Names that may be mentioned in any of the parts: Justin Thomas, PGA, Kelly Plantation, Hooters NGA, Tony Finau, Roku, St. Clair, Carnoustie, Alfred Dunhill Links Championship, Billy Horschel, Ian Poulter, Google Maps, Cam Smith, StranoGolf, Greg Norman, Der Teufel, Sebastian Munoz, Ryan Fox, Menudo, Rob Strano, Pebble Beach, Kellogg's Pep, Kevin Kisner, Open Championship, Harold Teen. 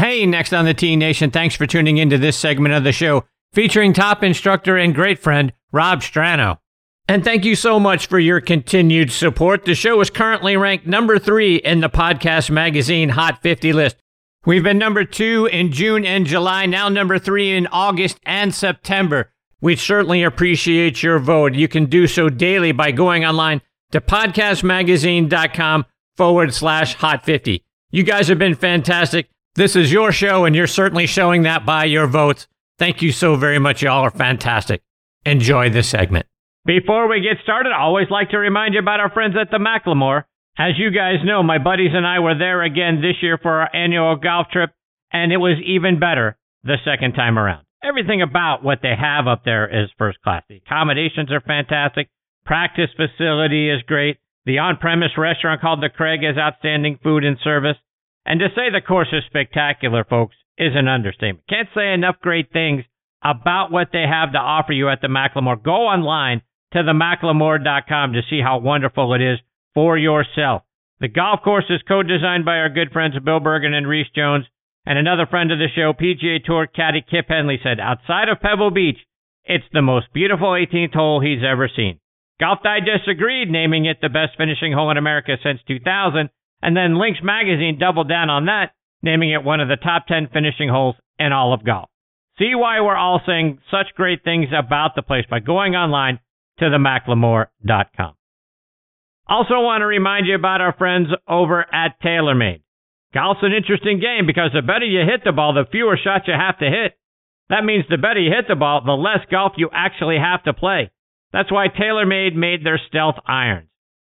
Hey, next on the T Nation, thanks for tuning into this segment of the show featuring top instructor and great friend Rob Strano. And thank you so much for your continued support. The show is currently ranked number 3 in the Podcast Magazine Hot 50 list. We've been number 2 in June and July, now number 3 in August and September. We certainly appreciate your vote. You can do so daily by going online to podcastmagazine.com/hot50. You guys have been fantastic. This is your show, and you're certainly showing that by your votes. Thank you so very much. Y'all are fantastic. Enjoy this segment. Before we get started, I always like to remind you about our friends at the McLemore. As you guys know, my buddies and I were there again this year for our annual golf trip, and it was even better the second time around. Everything about what they have up there is first class. The accommodations are fantastic. Practice facility is great. The on-premise restaurant called the Craig has outstanding food and service. And to say the course is spectacular, folks, is an understatement. Can't say enough great things about what they have to offer you at the McLemore. Go online to themclemore.com to see how wonderful it is for yourself. The golf course is co-designed by our good friends Bill Bergen and Reese Jones. And another friend of the show, PGA Tour caddy Kip Henley, said, outside of Pebble Beach, it's the most beautiful 18th hole he's ever seen. Golf Digest agreed, naming it the best finishing hole in America since 2000. And then Links Magazine doubled down on that, naming it one of the top 10 finishing holes in all of golf. See why we're all saying such great things about the place by going online to themclemore.com. Also want to remind you about our friends over at TaylorMade. Golf's an interesting game because the better you hit the ball, the fewer shots you have to hit. That means the better you hit the ball, the less golf you actually have to play. That's why TaylorMade made their Stealth Irons.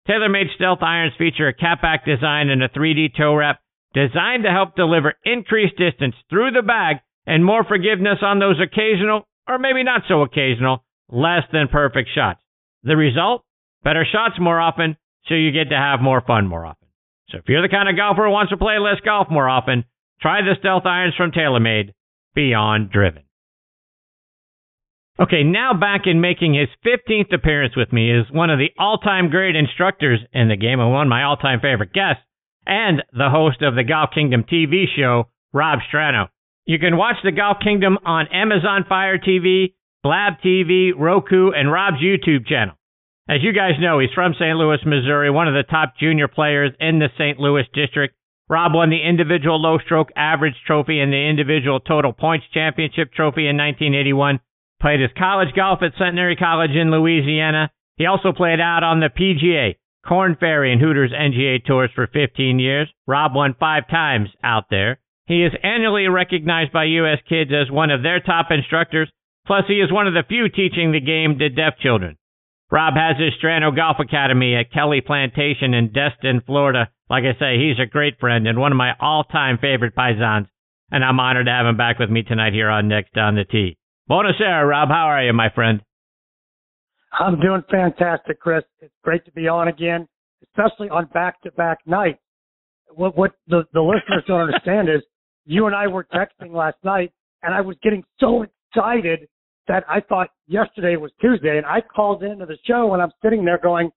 TaylorMade Stealth Irons feature a cat-back design and a 3D toe wrap designed to help deliver increased distance through the bag and more forgiveness on those occasional, or maybe not so occasional, less than perfect shots. The result? Better shots more often, so you get to have more fun more often. So if you're the kind of golfer who wants to play less golf more often, try the Stealth Irons from TaylorMade. Beyond driven. Okay, now back in making his 15th appearance with me is one of the all-time great instructors in the game and one of my all-time favorite guests and the host of the Golf Kingdom TV show, Rob Strano. You can watch the Golf Kingdom on Amazon Fire TV, Blab TV, Roku, and Rob's YouTube channel. As you guys know, he's from St. Louis, Missouri, one of the top junior players in the St. Louis district. Rob won the individual low stroke average trophy and the individual total points championship trophy in 1981. Played his college golf at Centenary College in Louisiana. He also played out on the PGA, Corn Ferry, and Hooters NGA tours for 15 years. Rob won 5 times out there. He is annually recognized by U.S. Kids as one of their top instructors. Plus, he is one of the few teaching the game to deaf children. Rob has his Strano Golf Academy at Kelly Plantation in Destin, Florida. Like I say, he's a great friend and one of my all-time favorite paisans, and I'm honored to have him back with me tonight here on Next on the Tee. Buonasera, Rob. How are you, my friend? I'm doing fantastic, Chris. It's great to be on again, especially on back-to-back nights. What the listeners don't understand is you and I were texting last night, and I was getting so excited that I thought yesterday was Tuesday, and I called into the show, and I'm sitting there going,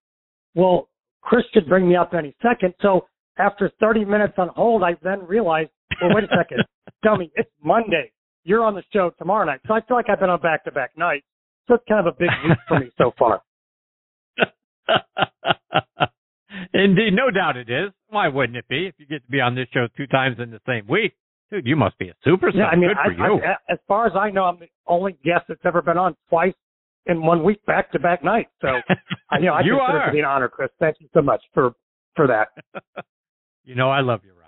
well, Chris should bring me up any second. So after 30 minutes on hold, I then realized, well, wait a second, dummy, it's Monday. You're on the show tomorrow night. So I feel like I've been on back-to-back nights. So it's kind of a big week for me so far. Indeed, no doubt it is. Why wouldn't it be if you get to be on this show 2 times in the same week? Dude, you must be a superstar. Yeah, I mean, Good for you. As far as I know, I'm the only guest that's ever been on twice in 1 week, back-to-back night. So, you know, I consider it to be an honor, Chris. Thank you so much for that. You know, I love you, Rob.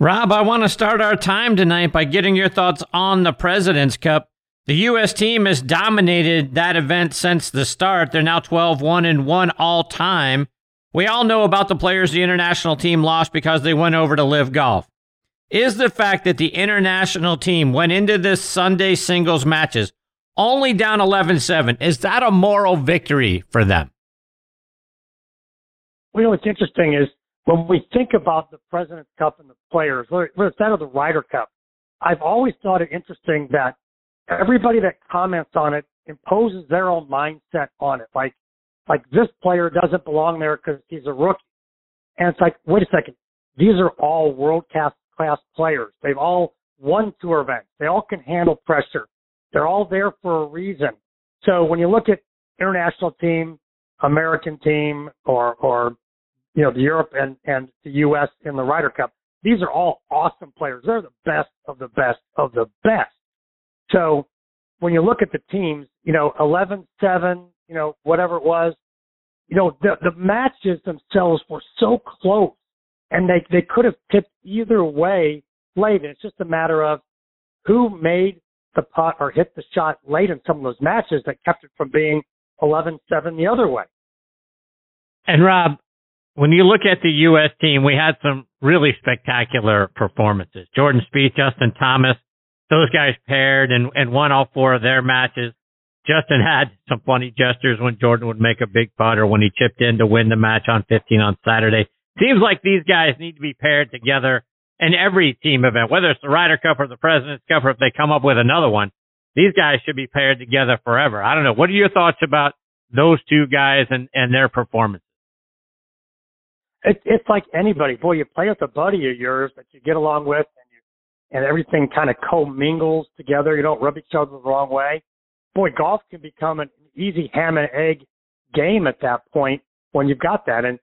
Rob, I want to start our time tonight by getting your thoughts on the Presidents Cup. The U.S. team has dominated that event since the start. They're now 12-1-1 all time. We all know about the players the international team lost because they went over to LIV Golf. Is the fact that the international team went into this Sunday singles matches only down 11-7, is that a moral victory for them? Well, what's interesting is when we think about the President's Cup and the players, whether it's that or the Ryder Cup, I've always thought it interesting that everybody that comments on it imposes their own mindset on it. Like this player doesn't belong there because he's a rookie. And it's like, wait a second, these are all world-class class players. They've all won tour events. They all can handle pressure. They're all there for a reason. So when you look at international team, American team, or you know, the Europe and the U.S. in the Ryder Cup, these are all awesome players. They're the best of the best of the best. So when you look at the teams, you know, 11-7, you know, whatever it was, you know, the matches themselves were so close, and they could have tipped either way late. And it's just a matter of who made the putt or hit the shot late in some of those matches that kept it from being 11-7 the other way. And Rob, when you look at the U.S. team, we had some really spectacular performances. Jordan Spieth, Justin Thomas, those guys paired and won all four of their matches. Justin had some funny gestures when Jordan would make a big putt or when he chipped in to win the match on 15 on Saturday. Seems like these guys need to be paired together in every team event, whether it's the Ryder Cup or the Presidents Cup, or if they come up with another one, these guys should be paired together forever. I don't know. What are your thoughts about those two guys and their performance? It's like anybody. Boy, you play with a buddy of yours that you get along with, and everything kind of co-mingles together. You don't rub each other the wrong way. Boy, golf can become an easy ham and egg game at that point when you've got that. And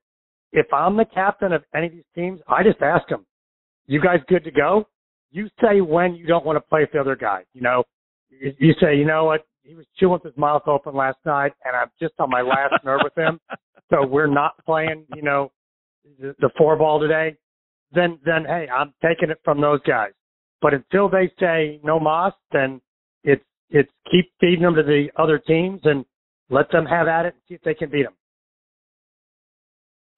if I'm the captain of any of these teams, I just ask them, you guys good to go? You say when you don't want to play with the other guy. You know, you say, you know what, he was chewing with his mouth open last night, and I'm just on my last nerve with him, so we're not playing, you know, the four ball today. Then hey, I'm taking it from those guys. But until they say no mas, then it's keep feeding them to the other teams and let them have at it and see if they can beat them.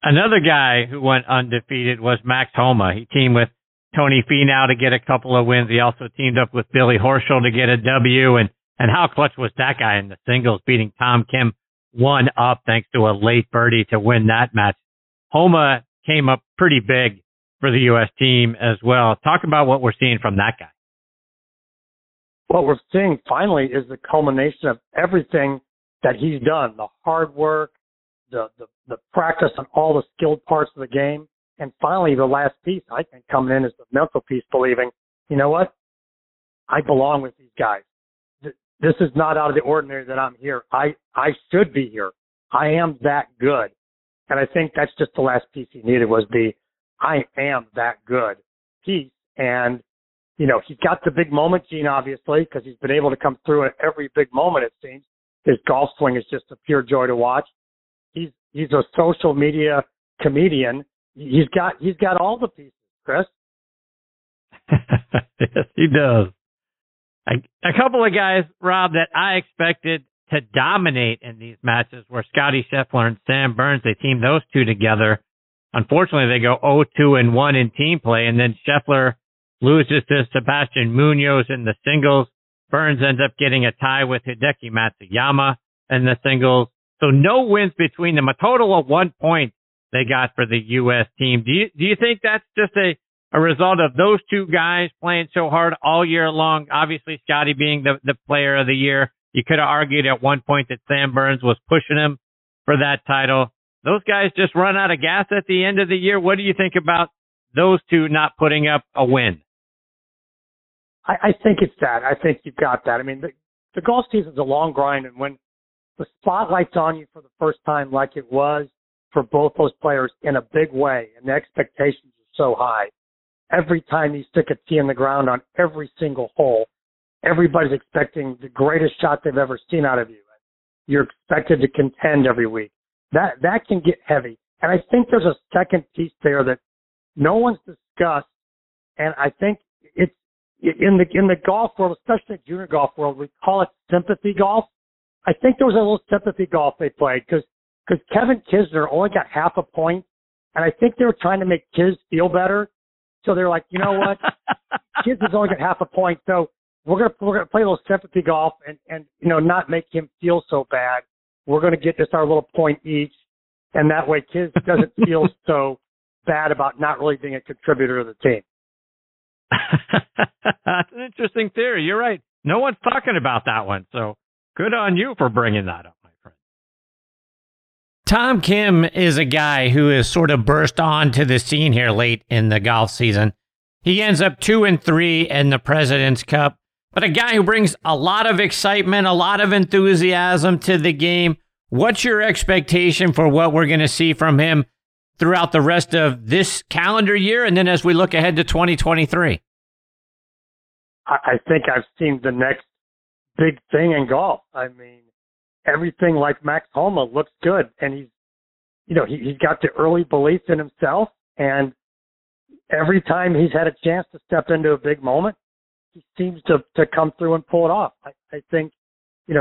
Another guy who went undefeated was Max Homa. He teamed with Tony Finau to get a couple of wins. He also teamed up with Billy Horschel to get a W. And how clutch was that guy in the singles, beating Tom Kim 1-up thanks to a late birdie to win that match. Homa came up pretty big for the U.S. team as well. Talk about what we're seeing from that guy. What we're seeing finally is the culmination of everything that he's done, the hard work, the practice on all the skilled parts of the game. And finally, the last piece, I think, coming in is the mental piece, believing, you know what? I belong with these guys. This is not out of the ordinary that I'm here. I should be here. I am that good. And I think that's just the last piece he needed, was the I am that good piece. And, you know, he's got the big moment gene, obviously, because he's been able to come through at every big moment, it seems. His golf swing is just a pure joy to watch. He's a social media comedian. He's got all the pieces, Chris. Yes, he does. A couple of guys, Rob, that I expected to dominate in these matches were Scotty Scheffler and Sam Burns. They teamed those two together. Unfortunately, they go 0-2-1 in team play, and then Scheffler loses to Sebastian Munoz in the singles. Burns ends up getting a tie with Hideki Matsuyama in the singles. So no wins between them. A total of 1 point they got for the U.S. team. Do you think that's just a result of those two guys playing so hard all year long? Obviously, Scotty being the player of the year. You could have argued at one point that Sam Burns was pushing him for that title. Those guys just run out of gas at the end of the year. What do you think about those two not putting up a win? I think it's that. I think you've got that. I mean, the golf season's a long grind, and when the spotlight's on you for the first time like it was for both those players in a big way, and the expectations are so high, every time you stick a tee in the ground on every single hole, everybody's expecting the greatest shot they've ever seen out of you. You're expected to contend every week. That can get heavy. And I think there's a second piece there that no one's discussed. And I think it's in the golf world, especially the junior golf world, we call it sympathy golf. I think there was a little sympathy golf they played because Kevin Kisner only got half a point. And I think they were trying to make Kis feel better. So they're like, you know what? Kis has only got half a point. So we're going to play a little sympathy golf and, you know, not make him feel so bad. We're going to get just our little point each, and that way Kis doesn't feel so bad about not really being a contributor to the team. That's an interesting theory. You're right. No one's talking about that one, so good on you for bringing that up, my friend. Tom Kim is a guy who has sort of burst onto the scene here late in the golf season. He ends up 2-3 in the Presidents Cup, but a guy who brings a lot of excitement, a lot of enthusiasm to the game. What's your expectation for what we're going to see from him throughout the rest of this calendar year, and then as we look ahead to 2023? I think I've seen the next big thing in golf. I mean, everything like Max Homa looks good, and he's got the early belief in himself, and every time he's had a chance to step into a big moment, he seems to come through and pull it off. I think, he's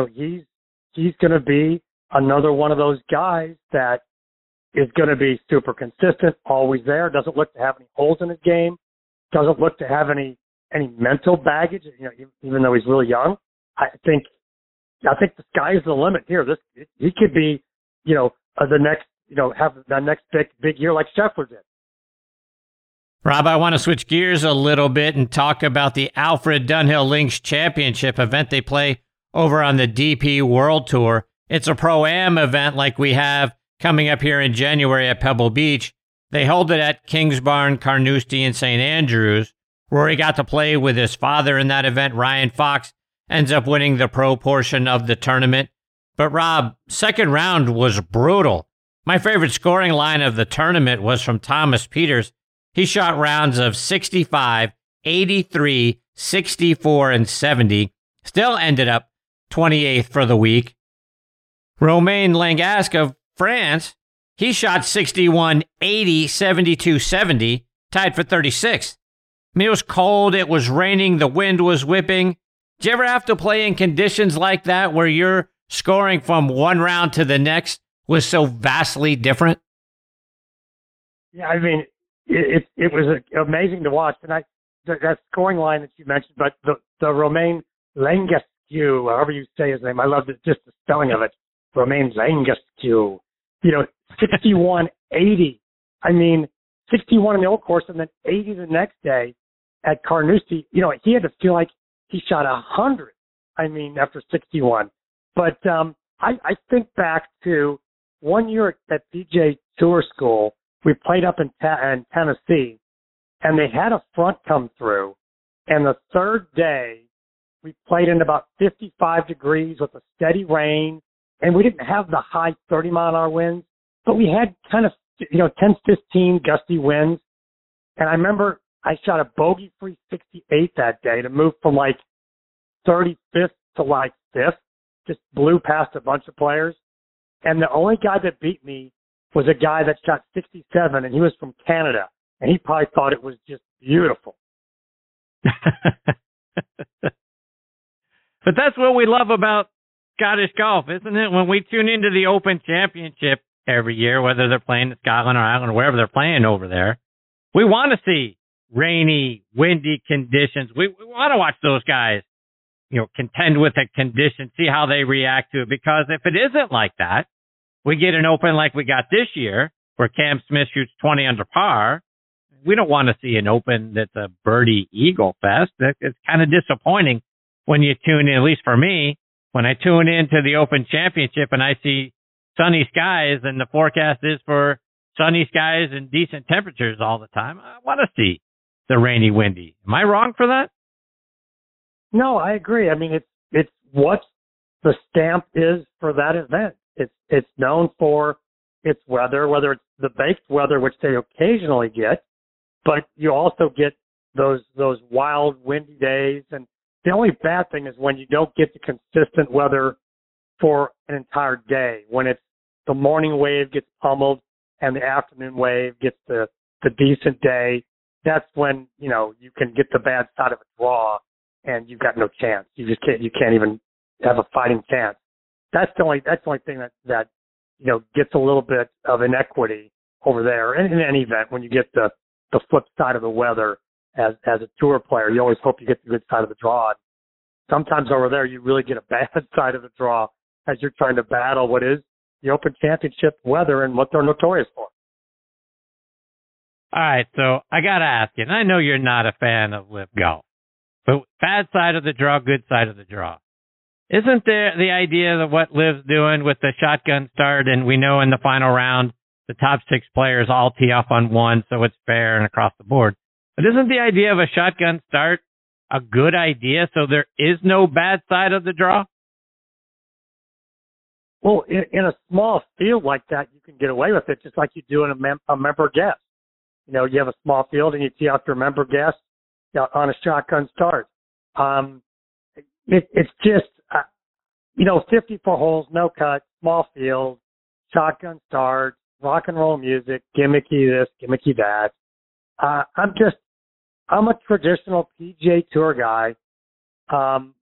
going to be another one of those guys that is going to be super consistent, always there, doesn't look to have any holes in his game, doesn't look to have any mental baggage, even though he's really young. I think the sky's the limit here. He could be, have the next big year like Scheffler did. Rob, I want to switch gears a little bit and talk about the Alfred Dunhill Links Championship event they play over on the DP World Tour. It's a pro-am event like we have coming up here in January at Pebble Beach. They hold it at Kingsbarn, Carnoustie, and St. Andrews. Rory got to play with his father in that event. Ryan Fox ends up winning the pro portion of the tournament. But Rob, second round was brutal. My favorite scoring line of the tournament was from Thomas Peters. He shot rounds of 65, 83, 64, and 70. Still ended up 28th for the week. Romain Langasque of France, he shot 61, 80, 72, 70, tied for 36th. I mean, it was cold, it was raining, the wind was whipping. Do you ever have to play in conditions like that where your scoring from one round to the next was so vastly different? Yeah, I mean, it was amazing to watch. And that scoring line that you mentioned, but the Romain Langasque, however you say his name, I love just the spelling of it, Romain Langasque, 61, 80. I mean, 61 in the old course and then 80 the next day at Carnoustie. He had to feel like he shot 100, after 61. But I think back to one year at PJ Tour School, we played up in Tennessee, and they had a front come through. And the third day, we played in about 55 degrees with a steady rain, and we didn't have the high 30-mile-an-hour winds, but we had kind of 10, 15 gusty winds. And I remember I shot a bogey-free 68 that day to move from 35th to 5th. Just blew past a bunch of players. And the only guy that beat me was a guy that shot 67, and he was from Canada. And he probably thought it was just beautiful. But that's what we love about Scottish golf, isn't it? When we tune into the Open Championship every year, whether they're playing in Scotland or Ireland or wherever they're playing over there, we want to see rainy, windy conditions. We want to watch those guys, contend with a condition, see how they react to it. Because if it isn't like that, we get an open like we got this year where Cam Smith shoots 20 under par. We don't want to see an open that's a birdie eagle fest. It's kind of disappointing when you tune in, at least for me, when I tune into the Open Championship and I see sunny skies and the forecast is for sunny skies and decent temperatures all the time. I want to see the rainy, windy. Am I wrong for that? No, I agree. I mean, it's what the stamp is for that event. It's known for its weather, whether it's the baked weather, which they occasionally get, but you also get those wild, windy days. And the only bad thing is when you don't get the consistent weather for an entire day, when it's the morning wave gets pummeled and the afternoon wave gets the decent day. That's when, you can get the bad side of a draw and you've got no chance. You just can't even have a fighting chance. That's the only thing that gets a little bit of inequity over there. And in any event, when you get the flip side of the weather as a tour player, you always hope you get the good side of the draw. Sometimes over there, you really get a bad side of the draw as you're trying to battle what is the Open Championship weather and what they're notorious for. All right, so I got to ask you, and I know you're not a fan of LIV Golf, but bad side of the draw, good side of the draw. Isn't there the idea that what LIV's doing with the shotgun start, and we know in the final round the top six players all tee off on one, so it's fair and across the board. But isn't the idea of a shotgun start a good idea so there is no bad side of the draw? Well, in a small field like that, you can get away with it just like you do in a member guest. You know, you have a small field and you tee off your member guest on a shotgun start. It's just, you know, 54 holes, no cut, small field, shotgun start, rock and roll music, gimmicky this, gimmicky that. I'm a traditional PGA Tour guy.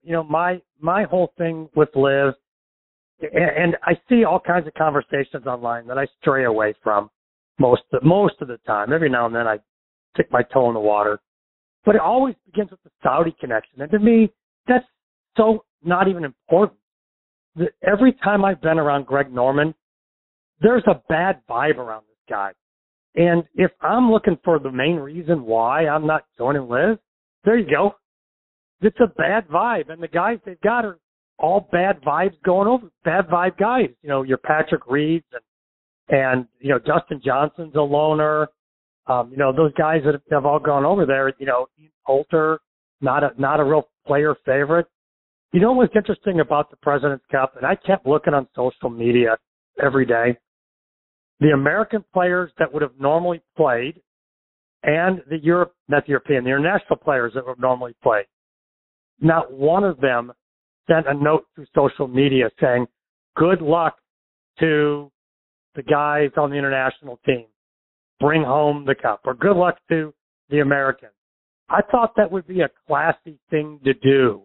You know, my whole thing with LIV, and I see all kinds of conversations online that I stray away from most of the time. Every now and then I stick my toe in the water. But it always begins with the Saudi connection. And to me, that's so not even important. Every time I've been around Greg Norman, there's a bad vibe around this guy. And if I'm looking for the main reason why I'm not joining Liz, there you go. It's a bad vibe. And the guys they've got are all bad vibes going over, bad vibe guys. You know, your Patrick Reeds and you know, Justin Johnson's a loner. You know, those guys that have all gone over there, you know, Ian Poulter, not a real player favorite. You know what's interesting about the Presidents Cup, and I kept looking on social media every day, the American players that would have normally played and the international players that would have normally played. Not one of them sent a note through social media saying, good luck to the guys on the international team. Bring home the cup, or good luck to the Americans. I thought that would be a classy thing to do,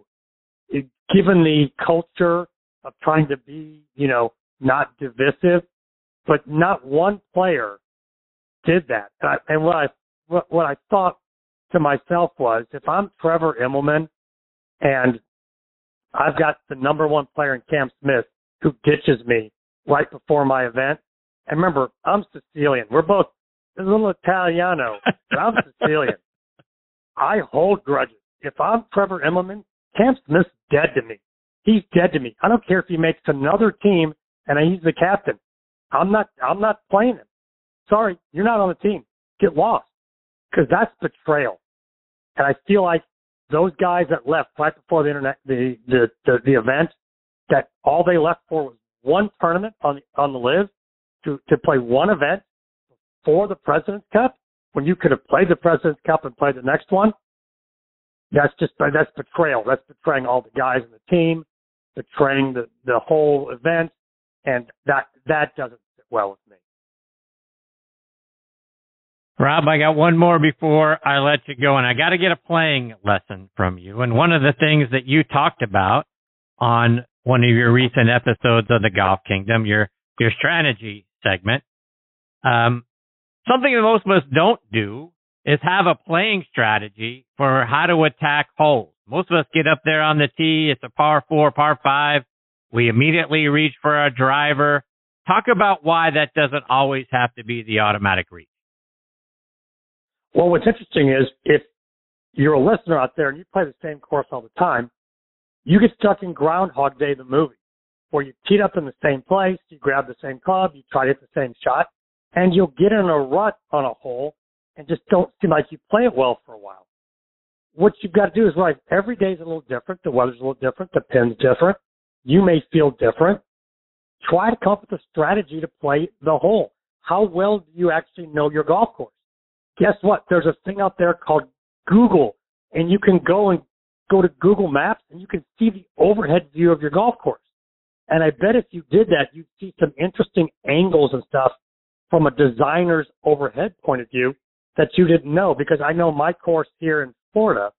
given the culture of trying to be, you know, not divisive. But not one player did that. And what I thought to myself was, if I'm Trevor Immelman and I've got the number one player in Cam Smith who ditches me right before my event, and remember, I'm Sicilian. We're both a little Italiano, but I'm Sicilian. I hold grudges. If I'm Trevor Immelman, Cam Smith's dead to me. He's dead to me. I don't care if he makes another team and he's the captain. I'm not playing him. Sorry, you're not on the team. Get lost, because that's betrayal. And I feel like those guys that left right before the event, that all they left for was one tournament on the LIV to play one event for the President's Cup, when you could have played the President's Cup and played the next one. That's betrayal. That's betraying all the guys in the team, betraying the whole event. And that doesn't sit well with me. Rob, I got one more before I let you go, and I got to get a playing lesson from you. And one of the things that you talked about on one of your recent episodes of the Golf Kingdom, your strategy segment, something that most of us don't do is have a playing strategy for how to attack holes. Most of us get up there on the tee. It's a par four, par five. We immediately reach for our driver. Talk about why that doesn't always have to be the automatic reach. Well, what's interesting is if you're a listener out there and you play the same course all the time, you get stuck in Groundhog Day, the movie, where you teed up in the same place, you grab the same club, you try to hit the same shot, and you'll get in a rut on a hole and just don't seem like you play it well for a while. What you've got to do is realize every day is a little different, the weather's a little different, the pin's different. You may feel different. Try to come up with a strategy to play the hole. How well do you actually know your golf course? Guess what? There's a thing out there called Google, and you can go to Google Maps, and you can see the overhead view of your golf course. And I bet if you did that, you'd see some interesting angles and stuff from a designer's overhead point of view that you didn't know, because I know my course here in Florida,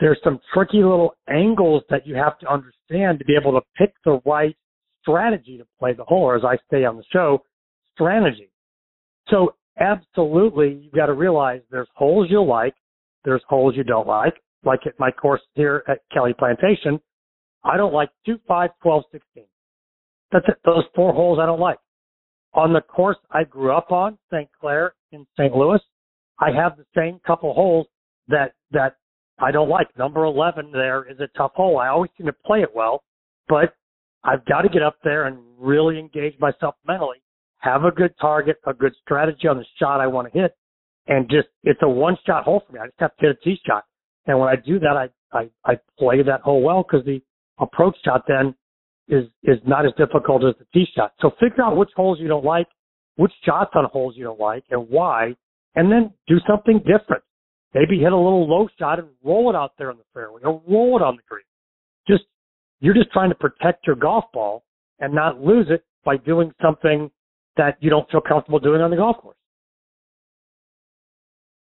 there's some tricky little angles that you have to understand to be able to pick the right strategy to play the hole, or as I say on the show, strategy. So absolutely, you've got to realize there's holes you'll like, there's holes you don't like at my course here at Kelly Plantation. I don't like 2, 5, 12, 16. That's it. Those four holes I don't like. On the course I grew up on, St. Clair in St. Louis, I have the same couple holes that I don't like. Number 11 there is a tough hole. I always seem to play it well, but I've got to get up there and really engage myself mentally, have a good target, a good strategy on the shot I want to hit, and just, it's a one-shot hole for me. I just have to get a tee shot. And when I do that, I play that hole well because the approach shot then is not as difficult as the tee shot. So figure out which holes you don't like, which shots on holes you don't like, and why, and then do something different. Maybe hit a little low shot and roll it out there on the fairway or roll it on the green. You're just trying to protect your golf ball and not lose it by doing something that you don't feel comfortable doing on the golf course.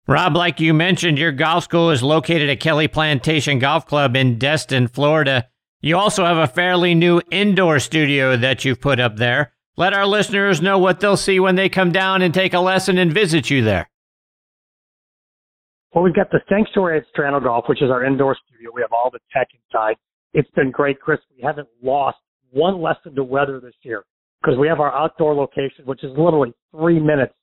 Rob, like you mentioned, your golf school is located at Kelly Plantation Golf Club in Destin, Florida. You also have a fairly new indoor studio that you've put up there. Let our listeners know what they'll see when they come down and take a lesson and visit you there. Well, we've got the sanctuary at StranoGolf, which is our indoor studio. We have all the tech inside. It's been great, Chris. We haven't lost one lesson to weather this year because we have our outdoor location, which is literally 3 minutes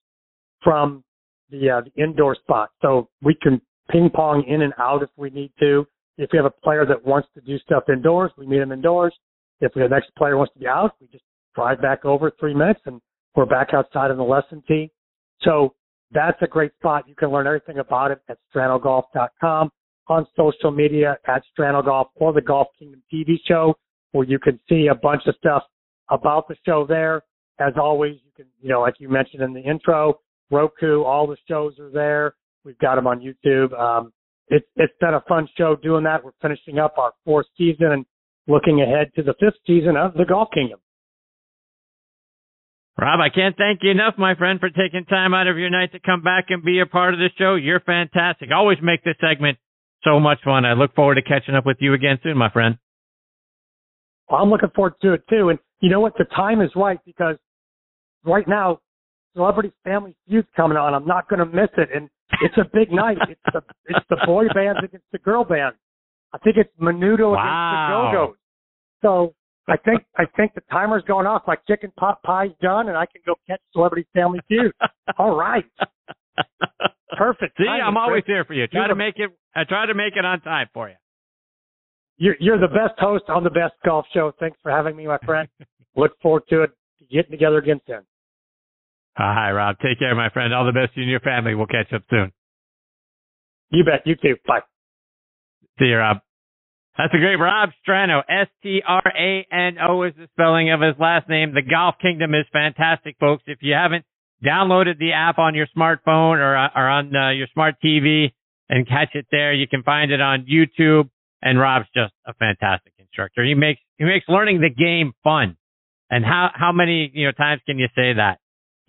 from the indoor spot. So we can ping pong in and out if we need to. If we have a player that wants to do stuff indoors, we meet them indoors. If the next player wants to be out, we just drive back over 3 minutes and we're back outside on the lesson tee. So that's a great spot. You can learn everything about it at stranogolf.com, on social media at StranoGolf or the Golf Kingdom TV show, where you can see a bunch of stuff about the show there. As always, you can, like you mentioned in the intro, Roku, all the shows are there. We've got them on YouTube. It's been a fun show doing that. We're finishing up our fourth season and looking ahead to the fifth season of the Golf Kingdom. Rob, I can't thank you enough, my friend, for taking time out of your night to come back and be a part of the show. You're fantastic. Always make this segment so much fun. I look forward to catching up with you again soon, my friend. Well, I'm looking forward to it, too. And you know what? The time is right because right now, Celebrity Family Feud's coming on. I'm not going to miss it. And it's a big night. It's the boy bands against the girl bands. I think it's Menudo against the Go-Go's. So I think the timer's going off. My chicken pot pie's done, and I can go catch Celebrity Family Feud. All right. Perfect. See, I'm always there for you. I try to make it on time for you. You're the best host on the best golf show. Thanks for having me, my friend. Look forward to it. Getting together again soon. Hi, Rob. Take care, my friend. All the best to you and your family. We'll catch up soon. You bet. You too. Bye. See you, Rob. That's a great Rob Strano. S-T-R-A-N-O is the spelling of his last name. The Golf Kingdom is fantastic, folks. If you haven't downloaded the app on your smartphone or on your smart TV and catch it there, you can find it on YouTube. And Rob's just a fantastic instructor. He makes learning the game fun. And how many times can you say that?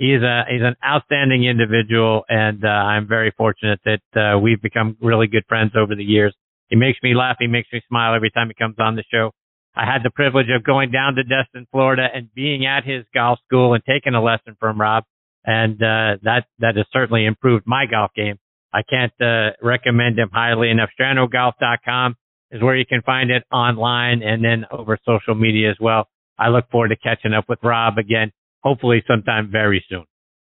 He's an outstanding individual, and I'm very fortunate that we've become really good friends over the years. He makes me laugh. He makes me smile every time he comes on the show. I had the privilege of going down to Destin, Florida, and being at his golf school and taking a lesson from Rob, and that has certainly improved my golf game. I can't recommend him highly enough. StranoGolf.com is where you can find it online, and then over social media as well. I look forward to catching up with Rob again. Hopefully sometime very soon.